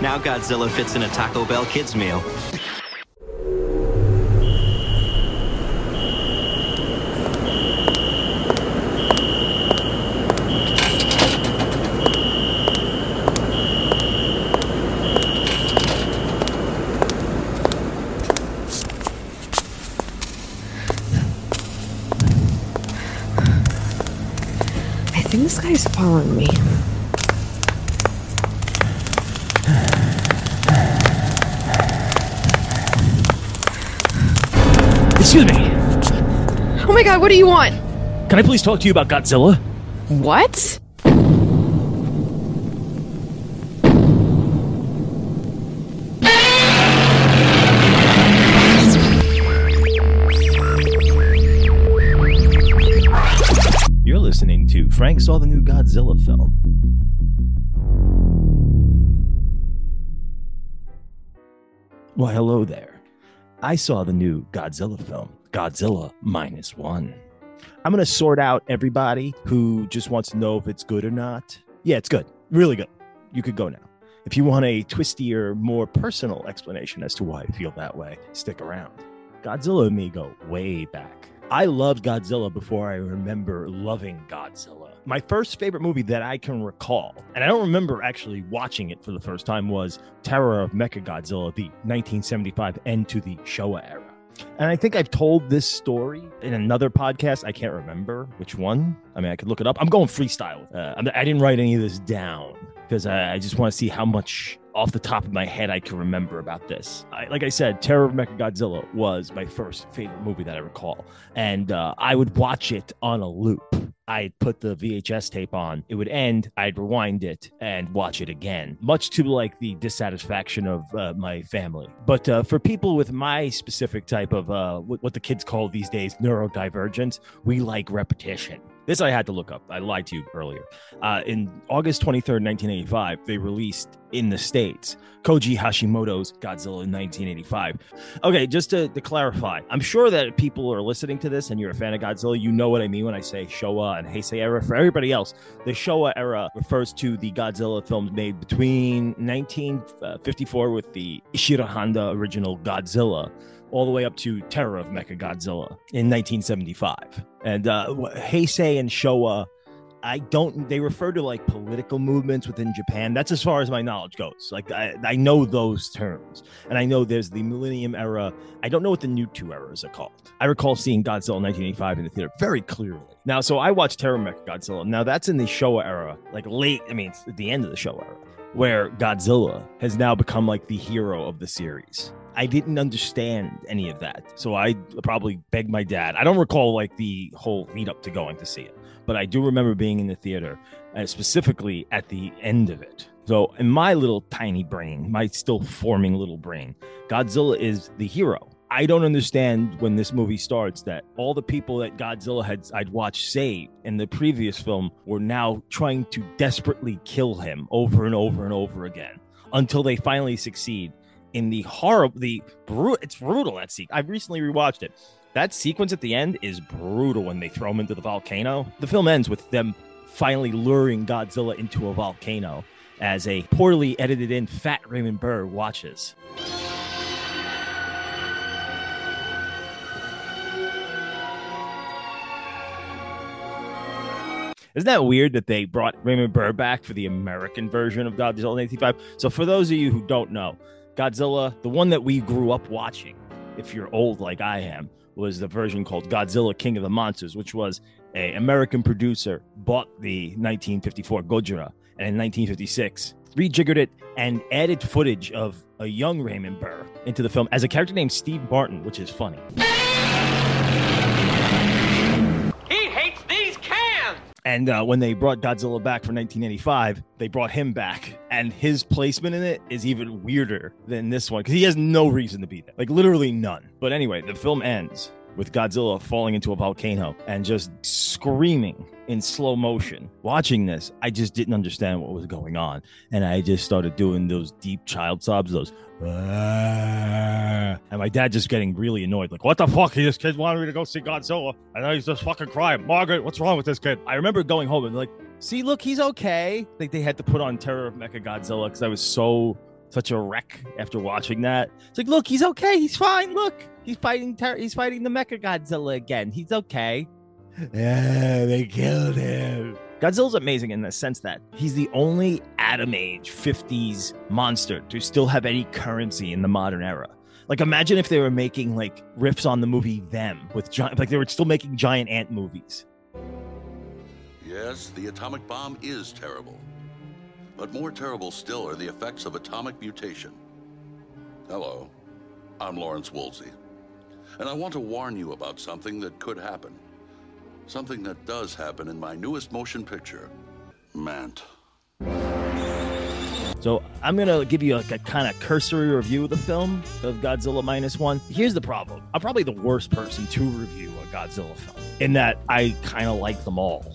Now Godzilla fits in a Taco Bell kids meal. I think this guy's following me. Excuse me. Oh my god, what do you want? Can I please talk to you about Godzilla? What? You're listening to Frank Saw the New Godzilla Film. Why, hello there. I saw the new Godzilla film, Godzilla Minus One. I'm going to sort out everybody who just wants to know if it's good or not. Yeah, it's good. Really good. You could go now. If you want a twistier, more personal explanation as to why I feel that way, stick around. Godzilla and me go way back. I loved Godzilla before I remember loving Godzilla. My first favorite movie that I can recall, and I don't remember actually watching it for the first time, was Terror of Mechagodzilla, the 1975 end to the Showa era. And I think I've told this story in another podcast. I can't remember which one. I mean, I could look it up. I'm going freestyle. I didn't write any of this down because I just want to see how much off the top of my head I can remember about this. Like I said, Terror of Mechagodzilla was my first favorite movie that I recall. And I would watch it on a loop. I'd put the VHS tape on, it would end, I'd rewind it and watch it again, much to like the dissatisfaction of my family. But for people with my specific type of what the kids call these days neurodivergence, we like repetition. This I had to look up. I lied to you earlier. In August 23rd, 1985, they released in the States Koji Hashimoto's Godzilla 1985. Okay, just to clarify, I'm sure that people are listening to this and you're a fan of Godzilla, you know what I mean when I say Showa and Heisei era. For everybody else, the Showa era refers to the Godzilla films made between 1954 with the Ishiro Honda original Godzilla all the way up to Terror of Mechagodzilla in 1975. And Heisei and Showa, they refer to like political movements within Japan. That's as far as my knowledge goes. Like I know those terms, and I know there's the Millennium era. I don't know what the new two eras are called. I recall seeing Godzilla 1985 in the theater very clearly. Now, so I watched Terror Mechagodzilla. Now that's in the Showa era, like late. I mean, it's at the end of the Showa era, where Godzilla has now become like the hero of the series. I didn't understand any of that. So I probably begged my dad. I don't recall like the whole lead up to going to see it, but I do remember being in the theater, specifically at the end of it. So in my little tiny brain, my still forming little brain, Godzilla is the hero. I don't understand when this movie starts that all the people that Godzilla I'd watched save in the previous film were now trying to desperately kill him over and over and over again. until they finally succeed in the horrible, it's brutal, that sequence. I've recently rewatched it. That sequence at the end is brutal when they throw him into the volcano. The film ends with them finally luring Godzilla into a volcano as a poorly edited in fat Raymond Burr watches. Isn't that weird that they brought Raymond Burr back for the American version of Godzilla in 1985? So for those of you who don't know, Godzilla, the one that we grew up watching, if you're old like I am, was the version called Godzilla King of the Monsters, which was an American producer bought the 1954 Gojira and in 1956 rejiggered it and added footage of a young Raymond Burr into the film as a character named Steve Barton, which is funny. And when they brought Godzilla back for 1985, they brought him back. And his placement in it is even weirder than this one because he has no reason to be there. Like, literally none. But anyway, the film ends with Godzilla falling into a volcano and just screaming in slow motion. Watching this, I just didn't understand what was going on. And I just started doing those deep child sobs, those and my dad just getting really annoyed. Like, what the fuck? This kid wanted me to go see Godzilla and now he's just fucking crying. Margaret, what's wrong with this kid? I remember going home and like, see, look, he's okay. Like, they had to put on Terror of Mechagodzilla because I was such a wreck after watching that. It's like, look, he's okay. He's fine. Look, he's fighting the Mechagodzilla again. He's okay. Yeah, they killed him. Godzilla's amazing in the sense that he's the only Adam Age 50s monster to still have any currency in the modern era. Like, imagine if they were making like riffs on the movie Them with giant, like they were still making giant ant movies. Yes, the atomic bomb is terrible. But more terrible still are the effects of atomic mutation. Hello, I'm Lawrence Woolsey, and I want to warn you about something that could happen. Something that does happen in my newest motion picture, Mant. So I'm going to give you like a kind of cursory review of the film of Godzilla Minus One. Here's the problem. I'm probably the worst person to review a Godzilla film in that I kind of like them all.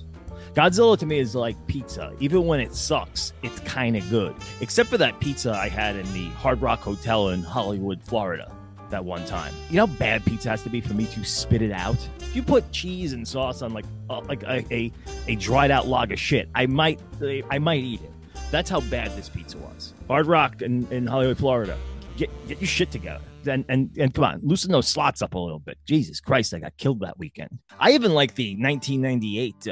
Godzilla to me is like pizza. Even when it sucks, it's kind of good. Except for that pizza I had in the Hard Rock Hotel in Hollywood, Florida, that one time. You know how bad pizza has to be for me to spit it out? If you put cheese and sauce on like a dried out log of shit, I might eat it. That's how bad this pizza was. Hard Rock in Hollywood, Florida. Get your shit together. And come on, loosen those slots up a little bit. Jesus Christ, I got killed that weekend. I even like the 1998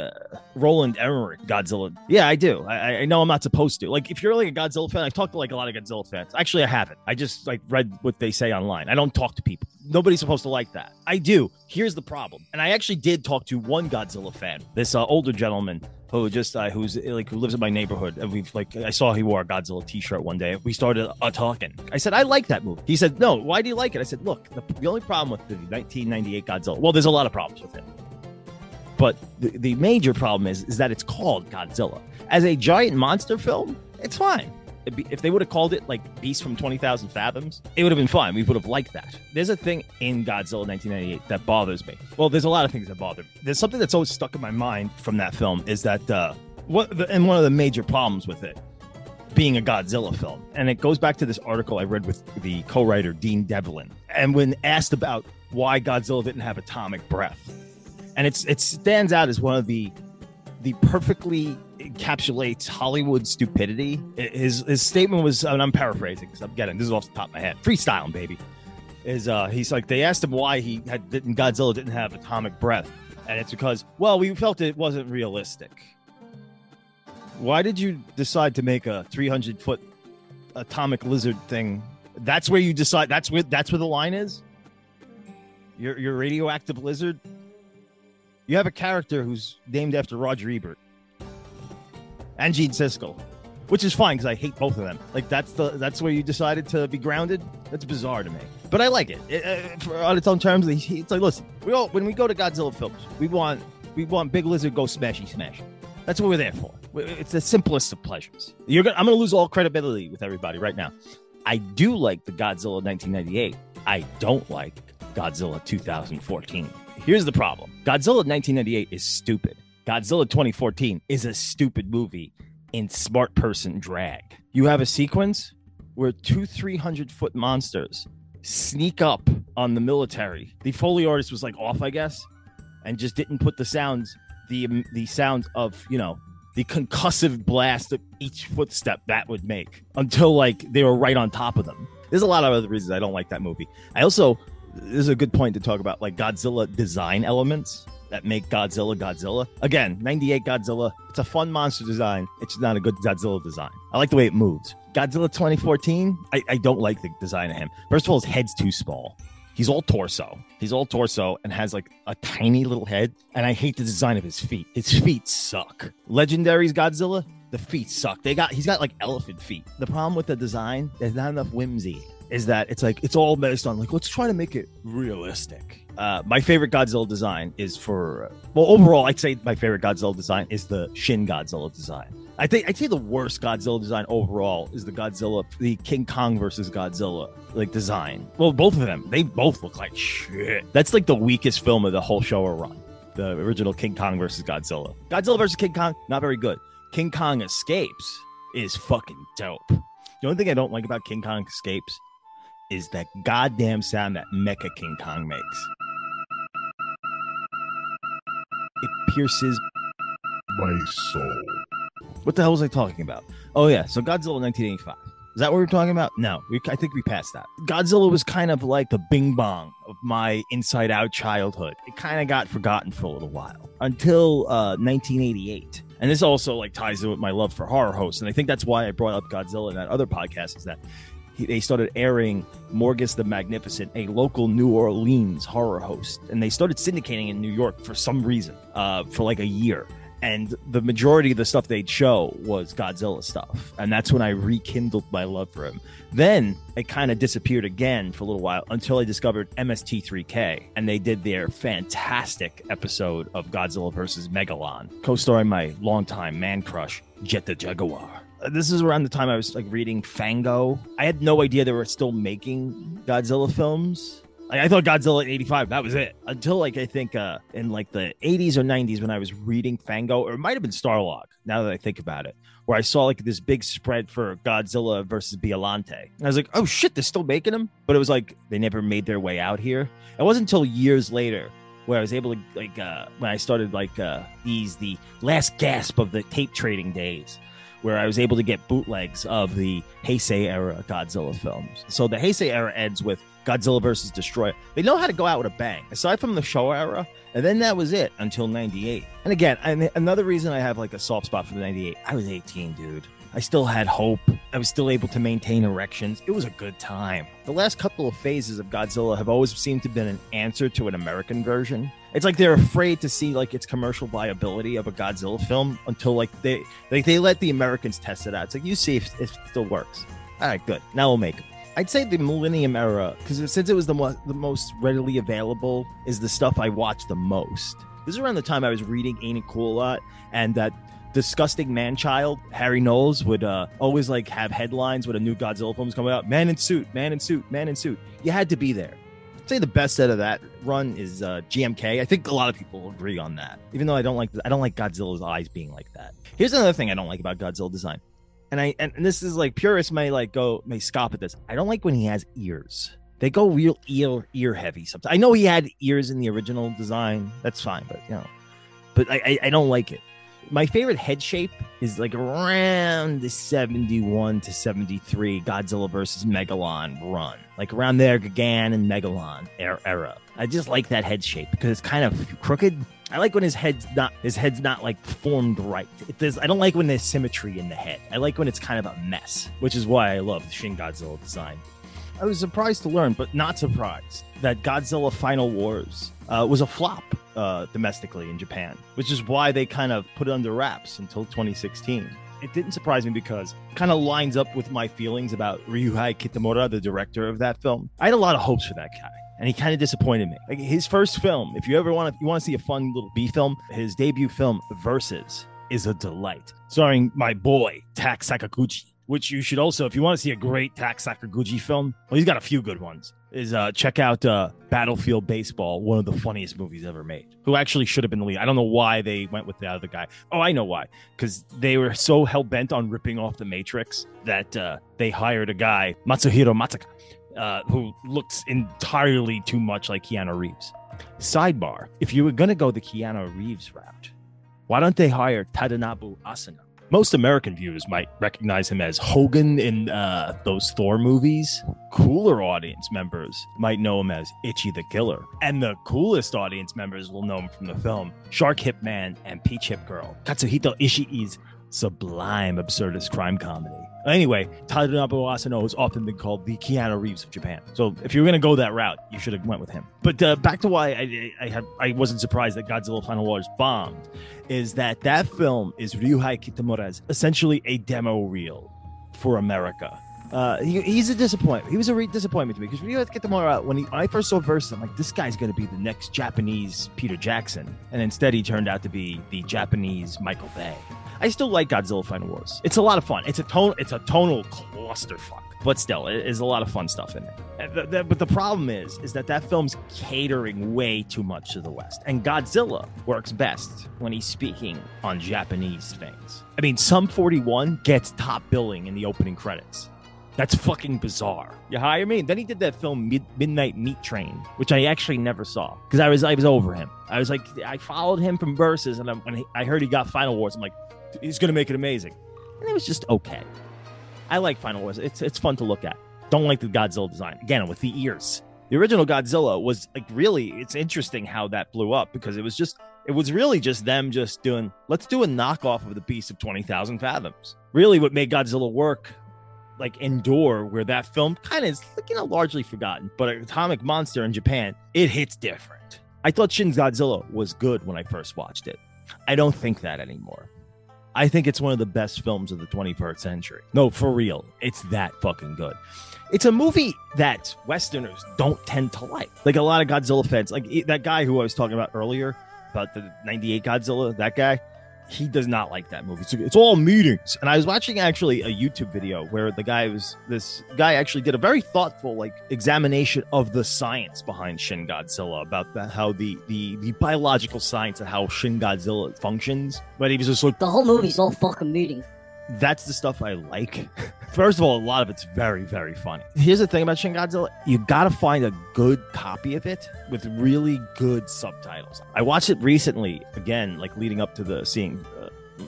Roland Emmerich Godzilla. Yeah, I do. I know I'm not supposed to. Like, if you're like a Godzilla fan, I talk to like a lot of Godzilla fans. Actually, I haven't. I just like read what they say online. I don't talk to people. Nobody's supposed to like that. I do. Here's the problem. And I actually did talk to one Godzilla fan, this older gentleman who just who lives in my neighborhood. And I saw he wore a Godzilla T-shirt one day. We started talking. I said, I like that movie. He said, no, why do you like it? I said, look, the only problem with the 1998 Godzilla. Well, there's a lot of problems with it. But the major problem is that it's called Godzilla. As a giant monster film, it's fine. If they would have called it like Beast from 20,000 Fathoms, it would have been fine. We would have liked that. There's a thing in Godzilla 1998 that bothers me. Well, there's a lot of things that bother me. There's something that's always stuck in my mind from that film is that one of the major problems with it being a Godzilla film. And it goes back to this article I read with the co-writer Dean Devlin. And when asked about why Godzilla didn't have atomic breath, and it stands out as one of the perfectly encapsulates Hollywood stupidity. His statement was, and I'm paraphrasing because I'm getting this is off the top of my head, freestyling, baby. He's like, they asked him why Godzilla didn't have atomic breath, and it's because, well, we felt it wasn't realistic. Why did you decide to make a 300-foot atomic lizard thing? That's where you decide. That's where the line is. Your radioactive lizard. You have a character who's named after Roger Ebert and Gene Siskel, which is fine because I hate both of them. Like, that's where you decided to be grounded? That's bizarre to me. But I like it. On its own terms, it's like, listen, when we go to Godzilla films, we want Big Lizard go smashy smash. That's what we're there for. It's the simplest of pleasures. I'm going to lose all credibility with everybody right now. I do like the Godzilla 1998. I don't like Godzilla 2014. Here's the problem. Godzilla 1998 is stupid. Godzilla 2014 is a stupid movie in smart person drag. You have a sequence where 200-300 foot monsters sneak up on the military. The Foley artist was like off, I guess, and just didn't put the sounds, the sounds of, you know, the concussive blast of each footstep that would make until like they were right on top of them. There's a lot of other reasons I don't like that movie. I also, this is a good point to talk about, like Godzilla design elements that make Godzilla Godzilla. Again, 98 Godzilla, it's a fun monster design. It's not a good Godzilla design. I like the way it moves. Godzilla 2014, I don't like the design of him. First of all, his head's too small. He's all torso. He's all torso and has like a tiny little head. And I hate the design of his feet. His feet suck. Legendary's Godzilla, the feet suck. He's got like elephant feet. The problem with the design, there's not enough whimsy. Is that it's like it's all based on like let's try to make it realistic. My favorite Godzilla design is overall I'd say my favorite Godzilla design is the Shin Godzilla design. I think I'd say the worst Godzilla design overall is the King Kong versus Godzilla like design. Well, both of them, they both look like shit. That's like the weakest film of the whole Showa run. The original King Kong versus Godzilla. Godzilla versus King Kong, not very good. King Kong Escapes is fucking dope. The only thing I don't like about King Kong Escapes is that goddamn sound that Mecha King Kong makes. It pierces my soul. What the hell was I talking about? Oh, yeah. So Godzilla 1985. Is that what we're talking about? No, I think we passed that. Godzilla was kind of like the bing bong of my Inside Out childhood. It kind of got forgotten for a little while until 1988. And this also like ties in with my love for horror hosts. And I think that's why I brought up Godzilla in that other podcast is that they started airing Morgus the Magnificent, a local New Orleans horror host. And they started syndicating in New York for some reason, for like a year. And the majority of the stuff they'd show was Godzilla stuff. And that's when I rekindled my love for him. Then it kind of disappeared again for a little while until I discovered MST3K. And they did their fantastic episode of Godzilla versus Megalon, co-starring my longtime man crush, Jet the Jaguar. This is around the time I was like reading Fango. I had no idea they were still making Godzilla films. Like, I thought Godzilla in 85, that was it. Until like I think in like the 80s or 90s when I was reading Fango, or it might have been Starlog, now that I think about it, where I saw like this big spread for Godzilla versus Biollante. And I was like, oh shit, they're still making them? But it was like they never made their way out here. It wasn't until years later where I was able to like when I started like the last gasp of the tape trading days, where I was able to get bootlegs of the Heisei era Godzilla films. So the Heisei era ends with Godzilla versus Destroyer. They know how to go out with a bang, aside from the Showa era. And then that was it until 98. And again, another reason I have like a soft spot for the 98. I was 18, dude. I still had hope. I was still able to maintain erections. It was a good time. The last couple of phases of Godzilla have always seemed to have been an answer to an American version. It's like they're afraid to see like its commercial viability of a Godzilla film until like they let the Americans test it out. It's like, you see if it still works. All right, good. Now we'll make it. I'd say the Millennium Era, because since it was the most readily available, is the stuff I watched the most. This is around the time I was reading Ain't It Cool a lot, and that disgusting man-child, Harry Knowles, would always like have headlines when a new Godzilla film was coming out. Man in suit, man in suit, man in suit. You had to be there. I'd say the best set of that run is GMK. I think a lot of people agree on that, even though I don't like Godzilla's eyes being like that. Here's another thing I don't like about Godzilla design. And this is like purists may scoff at this. I don't like when he has ears. They go real ear heavy sometimes. I know he had ears in the original design. That's fine, but you know, but I don't like it. My favorite head shape is like around the 71 to 73 Godzilla versus Megalon run, like around there, Gigan and Megalon era. I just like that head shape because it's kind of crooked. I like when his head's not like formed right. I don't like when there's symmetry in the head. I like when it's kind of a mess, which is why I love the Shin Godzilla design. I was surprised to learn, but not surprised, that Godzilla Final Wars was a flop domestically in Japan, which is why they kind of put it under wraps until 2016. It didn't surprise me because it kind of lines up with my feelings about Ryuhei Kitamura, the director of that film. I had a lot of hopes for that guy, and he kind of disappointed me. Like his first film, if you ever want to see a fun little B film, his debut film, Versus, is a delight. Starring my boy, Tak Sakaguchi. which you should also, if you want to see a great Tak Sakaguchi film, well, he's got a few good ones, is check out Battlefield Baseball, one of the funniest movies ever made, who actually should have been the lead. I don't know why they went with the other guy. Oh, I know why. Because they were so hell-bent on ripping off The Matrix that they hired a guy, Matsuhiro Matsuka, who looks entirely too much like Keanu Reeves. Sidebar, if you were going to go the Keanu Reeves route, why don't they hire Tadanobu Asano? Most American viewers might recognize him as Hogan in those Thor movies. Cooler audience members might know him as Itchy the Killer. And the coolest audience members will know him from the film Shark Hip Man and Peach Hip Girl, Katsuhito Ishii's sublime absurdist crime comedy. Anyway, Tadanobu Asano has often been called the Keanu Reeves of Japan. So if you were going to go that route, you should have went with him. But back to why I wasn't surprised that Godzilla Final Wars bombed, is that that film is Ryuhei Kitamura's essentially a demo reel for America. He's a disappointment. He was a disappointment to me, because Ryuhei Kitamura, when I first saw Versus, I'm like, this guy's going to be the next Japanese Peter Jackson. And instead, he turned out to be the Japanese Michael Bay. I still like Godzilla Final Wars. It's a lot of fun. It's a tonal clusterfuck, but still, it is a lot of fun stuff in it. But the problem is that film's catering way too much to the West, and Godzilla works best when he's speaking on Japanese things. I mean, Sum 41 gets top billing in the opening credits. That's fucking bizarre. You hire me? Then he did that film Midnight Meat Train, which I actually never saw because I was over him. I was like, I followed him from Versus, and when I heard he got Final Wars, I'm like, he's going to make it amazing. And it was just okay. I like Final Wars. It's fun to look at. Don't like the Godzilla design. Again, with the ears. The original Godzilla was like, really, it's interesting how that blew up, because it was really just them just doing, let's do a knockoff of the Beast of 20,000 Fathoms. Really what made Godzilla work, like Endor, where that film kind of is largely forgotten, but Atomic Monster in Japan, it hits different. I thought Shin Godzilla was good when I first watched it. I don't think that anymore. I think it's one of the best films of the 21st century. No, for real. It's that fucking good. It's a movie that Westerners don't tend to like. Like a lot of Godzilla fans, like that guy who I was talking about earlier, about the 98 Godzilla, that guy, he does not like that movie. It's all meetings. And I was watching actually a YouTube video where this guy actually did a very thoughtful examination of the science behind Shin Godzilla, about how the biological science of how Shin Godzilla functions. But he was just like, the whole movie's all fucking meetings. That's the stuff I like. First of all, a lot of it's very, very funny. Here's the thing about Shin Godzilla. You got to find a good copy of it with really good subtitles. I watched it recently, again, leading up to seeing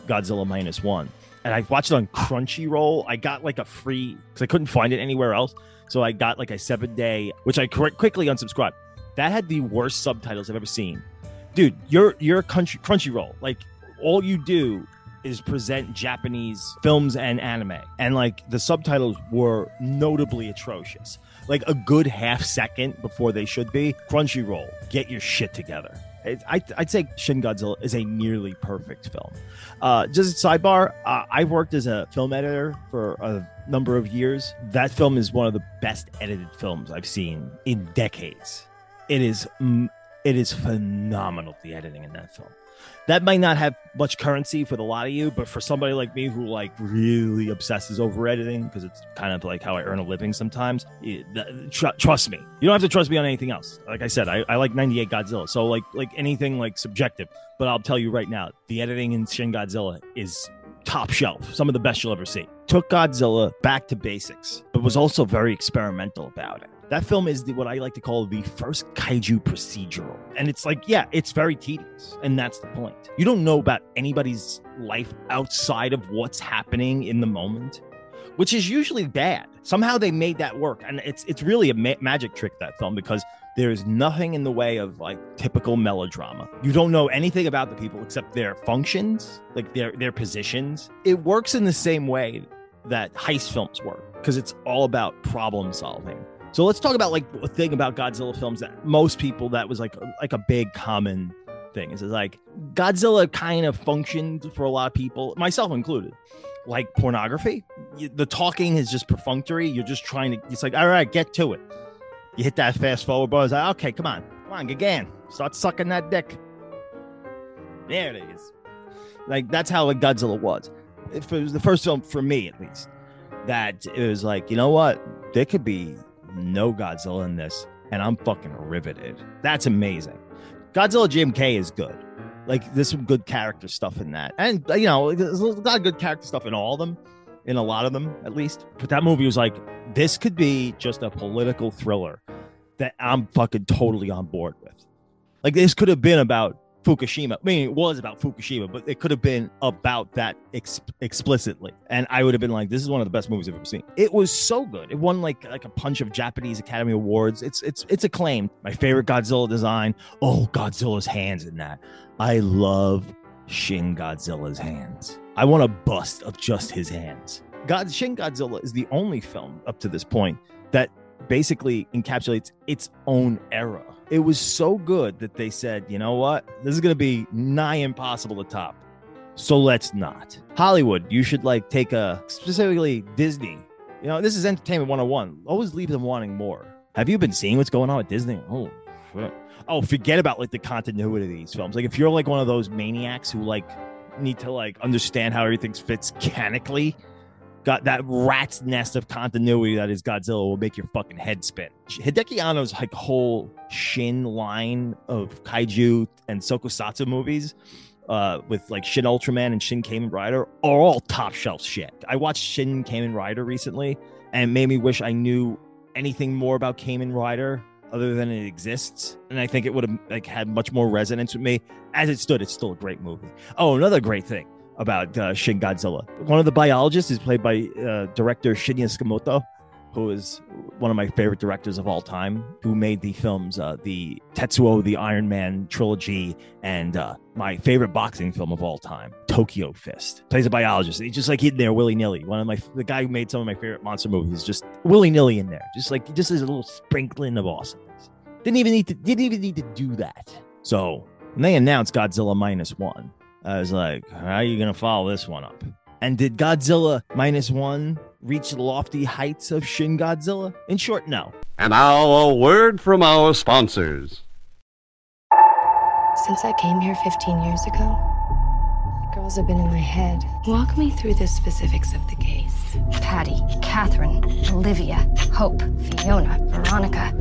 Godzilla Minus One. And I watched it on Crunchyroll. I got a free, because I couldn't find it anywhere else. So I got a 7-day, which I quickly unsubscribed. That had the worst subtitles I've ever seen. Dude, your Crunchyroll, all you do is present Japanese films and anime, and the subtitles were notably atrocious, a good half second before they should be. Crunchyroll, get your shit together. I'd say Shin Godzilla is a nearly perfect film. Just a sidebar, I worked as a film editor for a number of years. That film is one of the best edited films I've seen in decades. It is phenomenal, the editing in that film. That might not have much currency for a lot of you, but for somebody like me who really obsesses over editing, because it's kind of how I earn a living sometimes, trust me. You don't have to trust me on anything else. Like I said, I like 98 Godzilla, so anything subjective. But I'll tell you right now, the editing in Shin Godzilla is top shelf, some of the best you'll ever see. Took Godzilla back to basics, but was also very experimental about it. That film is what I like to call the first kaiju procedural. And it's it's very tedious. And that's the point. You don't know about anybody's life outside of what's happening in the moment, which is usually bad. Somehow they made that work. And it's really a magic trick, that film, because there is nothing in the way of typical melodrama. You don't know anything about the people except their functions, their positions. It works in the same way that heist films work, because it's all about problem solving. So let's talk about a thing about Godzilla films that most people, that was a big common thing, is Godzilla kind of functioned for a lot of people, myself included, like pornography. The talking is just perfunctory. You're just trying to, it's all right, get to it. You hit that fast forward button. It's okay, come on, again, start sucking that dick. There it is. That's how Godzilla was. It was the first film for me, at least. that it was like, you know what? There could be no Godzilla in this, and I'm fucking riveted. That's amazing. Godzilla GMK is good. Like, there's some good character stuff in that. And, you know, there's a lot of good character stuff in all of them, in a lot of them, at least. But that movie was like, this could be just a political thriller that I'm fucking totally on board with. Like, this could have been about Fukushima. I mean, it was about Fukushima, but it could have been about that explicitly. And I would have been like, this is one of the best movies I've ever seen. It was so good. It won like a bunch of Japanese Academy Awards. It's acclaimed. My favorite Godzilla design. Oh, Godzilla's hands in that. I love Shin Godzilla's hands. I want a bust of just his hands. Shin Godzilla is the only film up to this point that basically encapsulates its own era. It was so good that they said, you know what? This is going to be nigh impossible to top. So let's not. Hollywood, you should like take a, specifically Disney. You know, this is Entertainment 101. Always leave them wanting more. Have you been seeing what's going on with Disney? Oh, shit. Oh, forget about like the continuity of these films. Like if you're like one of those maniacs who like need to like understand how everything fits canonically, got that rat's nest of continuity that is Godzilla will make your fucking head spin. Hideki Anno's like whole Shin line of kaiju and tokusatsu movies with like Shin Ultraman and Shin Kamen Rider are all top shelf shit. I watched Shin Kamen Rider recently and it made me wish I knew anything more about Kamen Rider other than it exists. And I think it would have like had much more resonance with me. As it stood, it's still a great movie. Oh, another great thing about Shin Godzilla. One of the biologists is played by director Shinya Tsukamoto, who is one of my favorite directors of all time, who made the films, the Tetsuo, the Iron Man trilogy, and my favorite boxing film of all time, Tokyo Fist. Plays a biologist. He's just like in there willy-nilly. The guy who made some of my favorite monster movies, just willy-nilly in there. Just as a little sprinkling of awesomeness. Didn't even need to do that. So when they announced Godzilla Minus One, I was like, how are you going to follow this one up? And did Godzilla Minus One reach the lofty heights of Shin Godzilla? In short, no. And now, a word from our sponsors. Since I came here 15 years ago, girls have been in my head. Walk me through the specifics of the case. Patty, Catherine, Olivia, Hope, Fiona, Veronica,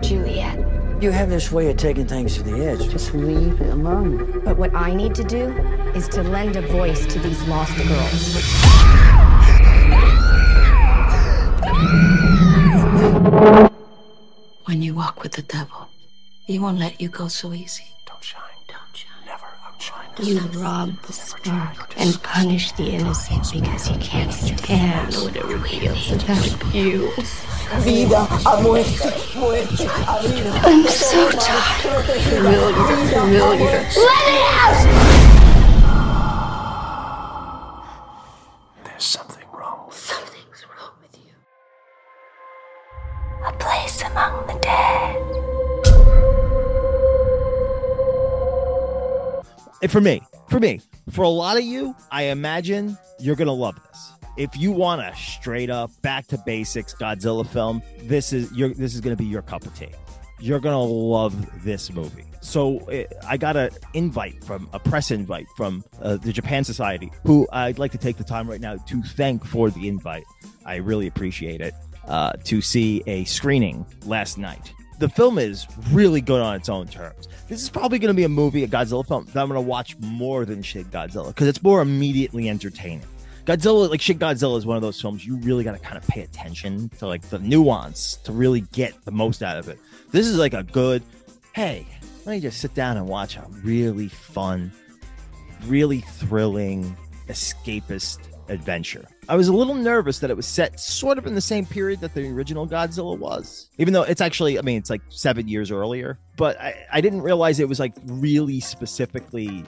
Juliet. You have this way of taking things to the edge. Just leave it alone. But what I need to do is to lend a voice to these lost girls. When you walk with the devil, he won't let you go so easy. Don't shine. Never outshine. You rob the smart and punish the innocent because you can't stand what it reveals about you. Vida, a muerte, a vida. I'm so tired. Familiar. Let me out! There's something wrong with you. Something's wrong with you. A place among the dead. And for me, for a lot of you, I imagine you're going to love this. If you want a straight up back to basics Godzilla film, this is going to be your cup of tea. You're going to love this movie. So I got a press invite from the Japan Society, who I'd like to take the time right now to thank for the invite. I really appreciate it, to see a screening last night. The film is really good on its own terms. This is probably going to be a movie, a Godzilla film, that I'm going to watch more than Shin Godzilla because it's more immediately entertaining. Godzilla, like Shin Godzilla, is one of those films you really got to kind of pay attention to, like the nuance to really get the most out of it. This is like a good, hey, let me just sit down and watch a really fun, really thrilling escapist adventure. I was a little nervous that it was set sort of in the same period that the original Godzilla was, even though it's actually, I mean, it's like 7 years earlier, but I didn't realize it was like really specifically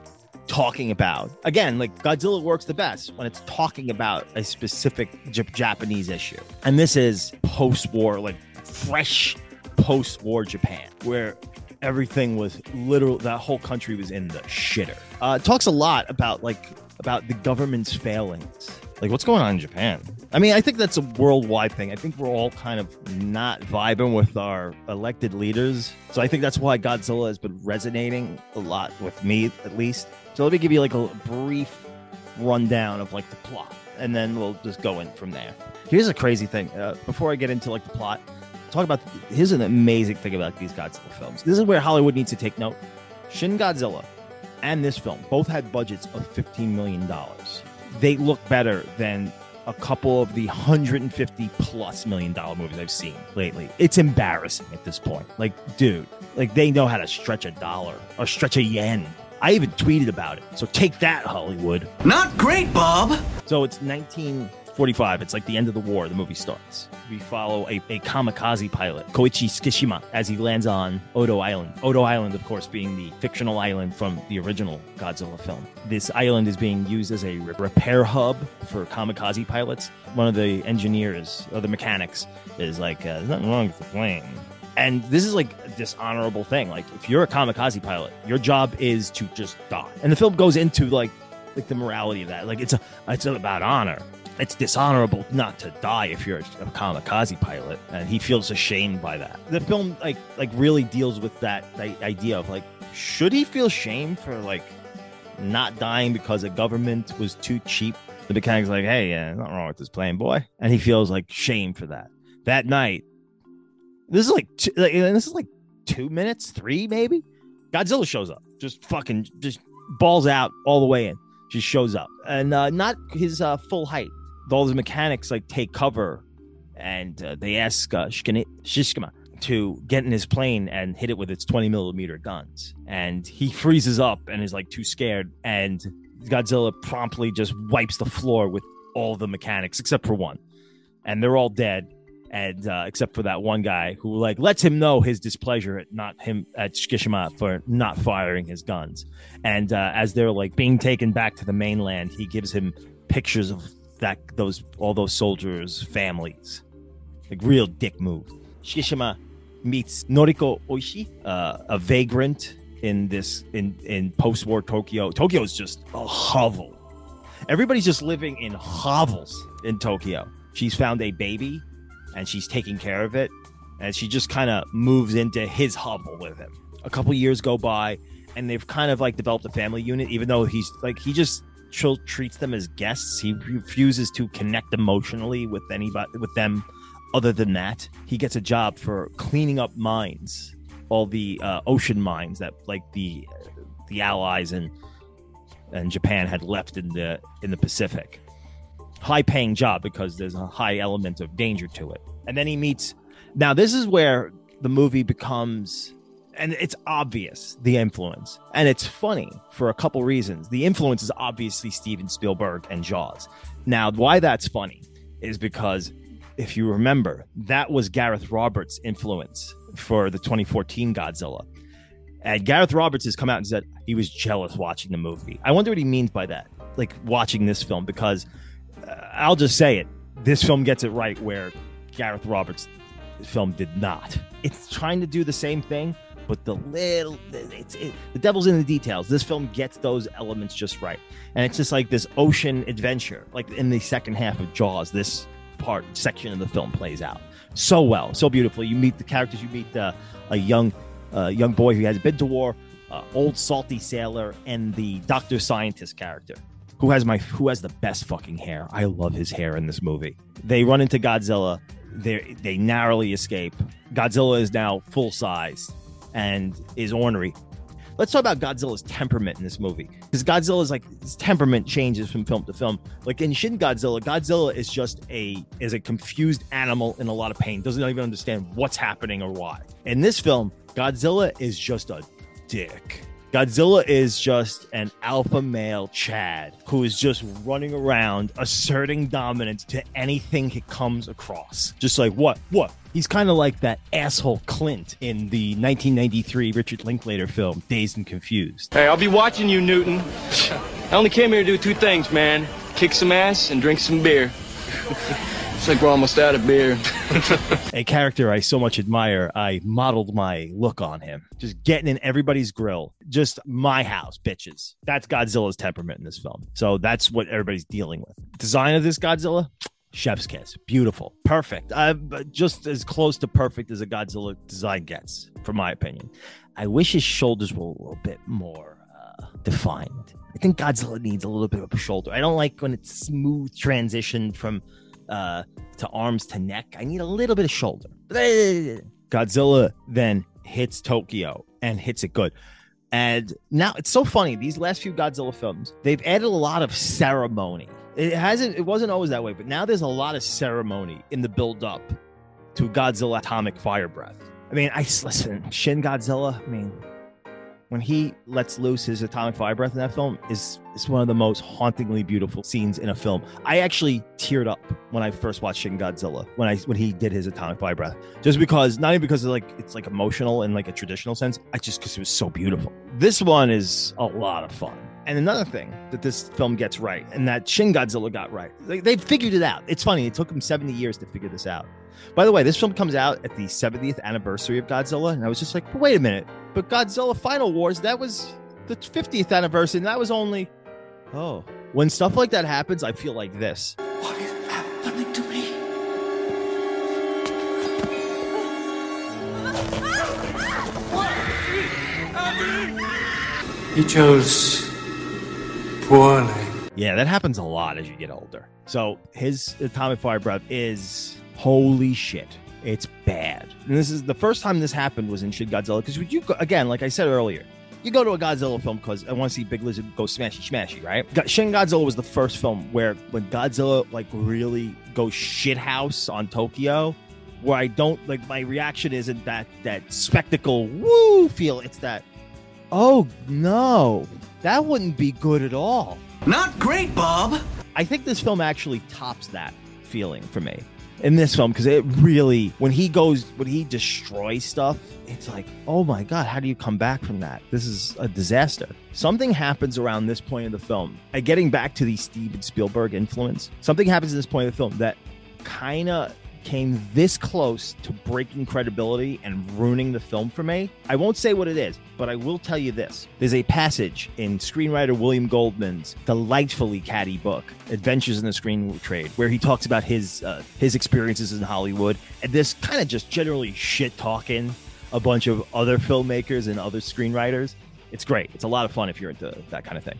talking about, again, like Godzilla works the best when it's talking about a specific Japanese issue. And this is post-war, like fresh post-war Japan, where everything was literal, that whole country was in the shitter. It talks a lot about the government's failings, like what's going on in Japan. I mean, I think that's a worldwide thing. I think we're all kind of not vibing with our elected leaders. So I think that's why Godzilla has been resonating a lot with me, at least. So let me give you like a brief rundown of like the plot. and then we'll just go in from there. Here's a crazy thing. Before I get into like the plot, talk about here's an amazing thing about these Godzilla films. This is where Hollywood needs to take note. Shin Godzilla and this film both had budgets of $15 million. They look better than a couple of the $150+ million movies I've seen lately. It's embarrassing at this point. Like, dude, like they know how to stretch a dollar or stretch a yen. I even tweeted about it. So take that, Hollywood. Not great, Bob. So it's 1945. It's like the end of the war. The movie starts. We follow a kamikaze pilot, Koichi Tsukishima, as he lands on Odo Island. Odo Island, of course, being the fictional island from the original Godzilla film. This island is being used as a repair hub for kamikaze pilots. One of the engineers, or the mechanics, is like, there's nothing wrong with the plane. And this is like a dishonorable thing. Like, if you're a kamikaze pilot, your job is to just die. And the film goes into like the morality of that. Like, it's about honor. It's dishonorable not to die if you're a kamikaze pilot. And he feels ashamed by that. The film like really deals with that idea of like, should he feel shame for like not dying because the government was too cheap? The mechanic's like, hey, yeah, nothing wrong with this plane, boy. And he feels like shame for that. That night. This is like 2 minutes, three maybe. Godzilla shows up, just balls out all the way in. Just shows up, and not his full height. All his mechanics like take cover, and they ask Shishima to get in his plane and hit it with its 20 millimeter guns. And he freezes up and is like too scared. And Godzilla promptly just wipes the floor with all the mechanics except for one, and they're all dead. And except for that one guy who like lets him know his displeasure at Tsukishima for not firing his guns. And as they're like being taken back to the mainland, he gives him pictures of those soldiers' families. Like real dick move. Tsukishima meets Noriko Oishi, a vagrant in post-war Tokyo. Tokyo's just a hovel. Everybody's just living in hovels in Tokyo. She's found a baby. And she's taking care of it. And she just kind of moves into his hovel with him. A couple years go by. And they've kind of like developed a family unit. Even though he's like, he just treats them as guests. He refuses to connect emotionally with anybody, with them. Other than that, he gets a job for cleaning up mines. All the ocean mines that like the Allies and Japan had left in the Pacific. High-paying job because there's a high element of danger to it. And then he meets... Now, this is where the movie becomes... And it's obvious, the influence. And it's funny for a couple reasons. The influence is obviously Steven Spielberg and Jaws. Now, why that's funny is because, if you remember, that was Gareth Roberts' influence for the 2014 Godzilla. And Gareth Roberts has come out and said he was jealous watching the movie. I wonder what he means by that, like watching this film, because... I'll just say it. This film gets it right where Gareth Roberts' film did not. It's trying to do the same thing, but the devil's in the details. This film gets those elements just right. And it's just like this ocean adventure, like in the second half of Jaws, this section of the film plays out so well, so beautifully. You meet the characters, you meet a young boy who has been to war, old salty sailor, and the doctor scientist character. Who has the best fucking hair? I love his hair in this movie. They run into Godzilla. They narrowly escape. Godzilla is now full size and is ornery. Let's talk about Godzilla's temperament in this movie, because Godzilla's like his temperament changes from film to film. Like in Shin Godzilla, Godzilla is just a confused animal in a lot of pain. Doesn't even understand what's happening or why. In this film, Godzilla is just a dick. Godzilla is just an alpha male Chad who is just running around asserting dominance to anything he comes across. Just like, what? He's kind of like that asshole Clint in the 1993 Richard Linklater film, Dazed and Confused. Hey, I'll be watching you, Newton. I only came here to do two things, man. Kick some ass and drink some beer. It's like we're almost out of beer. A character I so much admire, I modeled my look on him. Just getting in everybody's grill. Just my house, bitches. That's Godzilla's temperament in this film. So that's what everybody's dealing with. Design of this Godzilla, chef's kiss. Beautiful. Perfect. Just as close to perfect as a Godzilla design gets, from my opinion. I wish his shoulders were a little bit more defined. I think Godzilla needs a little bit of a shoulder. I don't like when it's smooth transition from to arms to neck. I need a little bit of shoulder. Godzilla then hits Tokyo and hits it good. And now it's so funny. These last few Godzilla films, they've added a lot of ceremony. It wasn't always that way, but now there's a lot of ceremony in the build up to Godzilla Atomic Fire Breath. I mean, listen, Shin Godzilla, I mean, when he lets loose his atomic fire breath in that film is one of the most hauntingly beautiful scenes in a film. I actually teared up when I first watched Shin Godzilla when he did his atomic fire breath, just because, not even because it's emotional in like a traditional sense, because it was so beautiful. This one is a lot of fun. And another thing that this film gets right, and that Shin Godzilla got right, they figured it out. It's funny. It took them 70 years to figure this out. By the way, this film comes out at the 70th anniversary of Godzilla. And I was just like, wait a minute. But Godzilla Final Wars, that was the 50th anniversary. And that was only... Oh. When stuff like that happens, I feel like this. What is happening to me? What is happening? He chose... Yeah, that happens a lot as you get older. So his atomic fire breath is holy shit. It's bad. And this is the first time this happened was in Shin Godzilla. Because you go, again, like I said earlier, you go to a Godzilla film because I want to see Big Lizard go smashy smashy, right? Shin Godzilla was the first film where when Godzilla like really goes shithouse on Tokyo, where I don't like my reaction isn't that spectacle woo feel. It's that. Oh, no, that wouldn't be good at all. Not great, Bob. I think this film actually tops that feeling for me in this film, because it really, when he destroys stuff, it's like, oh, my God, how do you come back from that? This is a disaster. Something happens around this point in the film. Getting back to the Steven Spielberg influence, something happens at this point in the film that kind of came this close to breaking credibility and ruining the film for me. I won't say what it is, but I will tell you this. There's a passage in screenwriter William Goldman's delightfully catty book, Adventures in the Screen Trade, where he talks about his experiences in Hollywood and this kind of just generally shit-talking a bunch of other filmmakers and other screenwriters. It's great. It's a lot of fun if you're into that kind of thing.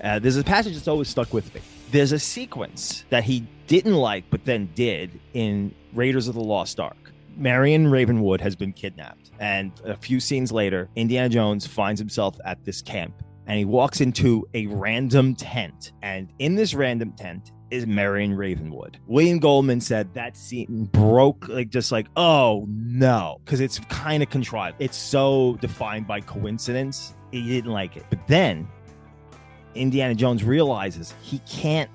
There's a passage that's always stuck with me. There's a sequence that he didn't like, but then did in Raiders of the Lost Ark. Marion Ravenwood has been kidnapped. And a few scenes later, Indiana Jones finds himself at this camp and he walks into a random tent. And in this random tent is Marion Ravenwood. William Goldman said that scene broke, oh no, because it's kind of contrived. It's so defined by coincidence. He didn't like it. But then Indiana Jones realizes he can't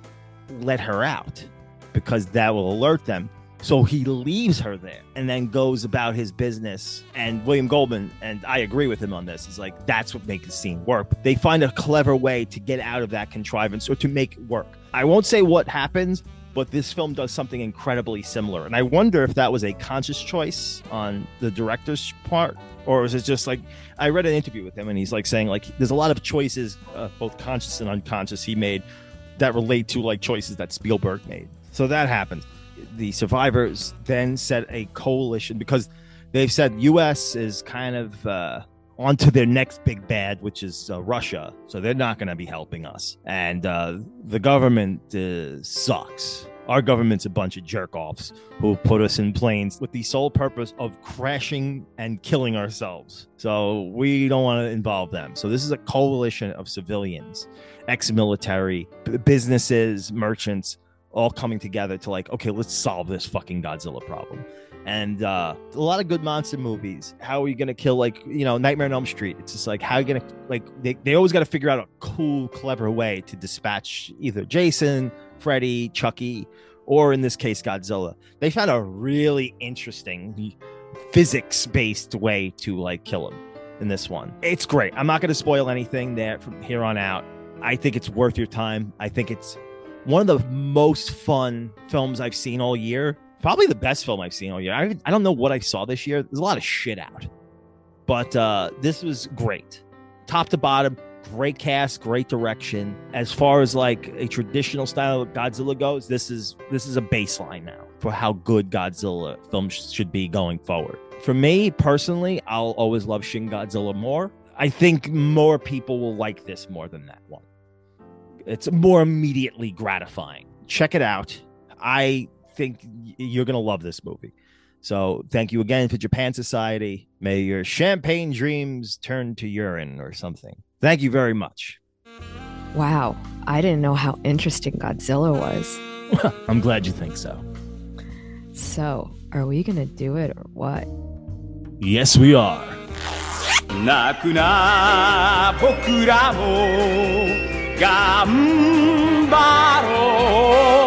let her out because that will alert them. So he leaves her there and then goes about his business. And William Goldman, and I agree with him on this, is like, that's what makes the scene work. They find a clever way to get out of that contrivance or to make it work. I won't say what happens, but this film does something incredibly similar. And I wonder if that was a conscious choice on the director's part. Or is it just like, I read an interview with him and he's like saying like, there's a lot of choices, both conscious and unconscious he made that relate to like choices that Spielberg made. So that happens. The survivors then set a coalition because they've said U.S. is kind of onto their next big bad, which is Russia. So they're not going to be helping us. And the government sucks. Our government's a bunch of jerk-offs who put us in planes with the sole purpose of crashing and killing ourselves. So we don't want to involve them. So this is a coalition of civilians, ex-military, businesses, merchants, all coming together to like, okay, let's solve this fucking Godzilla problem. And a lot of good monster movies. How are you going to kill, Nightmare on Elm Street? It's just like, how are you going to, they always got to figure out a cool, clever way to dispatch either Jason, Freddy, Chucky, or in this case, Godzilla. They found a really interesting physics-based way to, kill him in this one. It's great. I'm not going to spoil anything there from here on out. I think it's worth your time. I think it's one of the most fun films I've seen all year. Probably the best film I've seen all year. I don't know what I saw this year. There's a lot of shit out. But this was great. Top to bottom. Great cast, great direction. As far as a traditional style of Godzilla goes, this is a baseline now for how good Godzilla films should be going forward. For me personally, I'll always love Shin Godzilla more. I think more people will like this more than that one. It's more immediately gratifying. Check it out. I think you're going to love this movie. So thank you again to Japan Society. May your champagne dreams turn to urine or something. Thank you very much. Wow. I didn't know how interesting Godzilla was. I'm glad you think so. So, are we going to do it or what? Yes, we are. 泣くな僕らも頑張ろう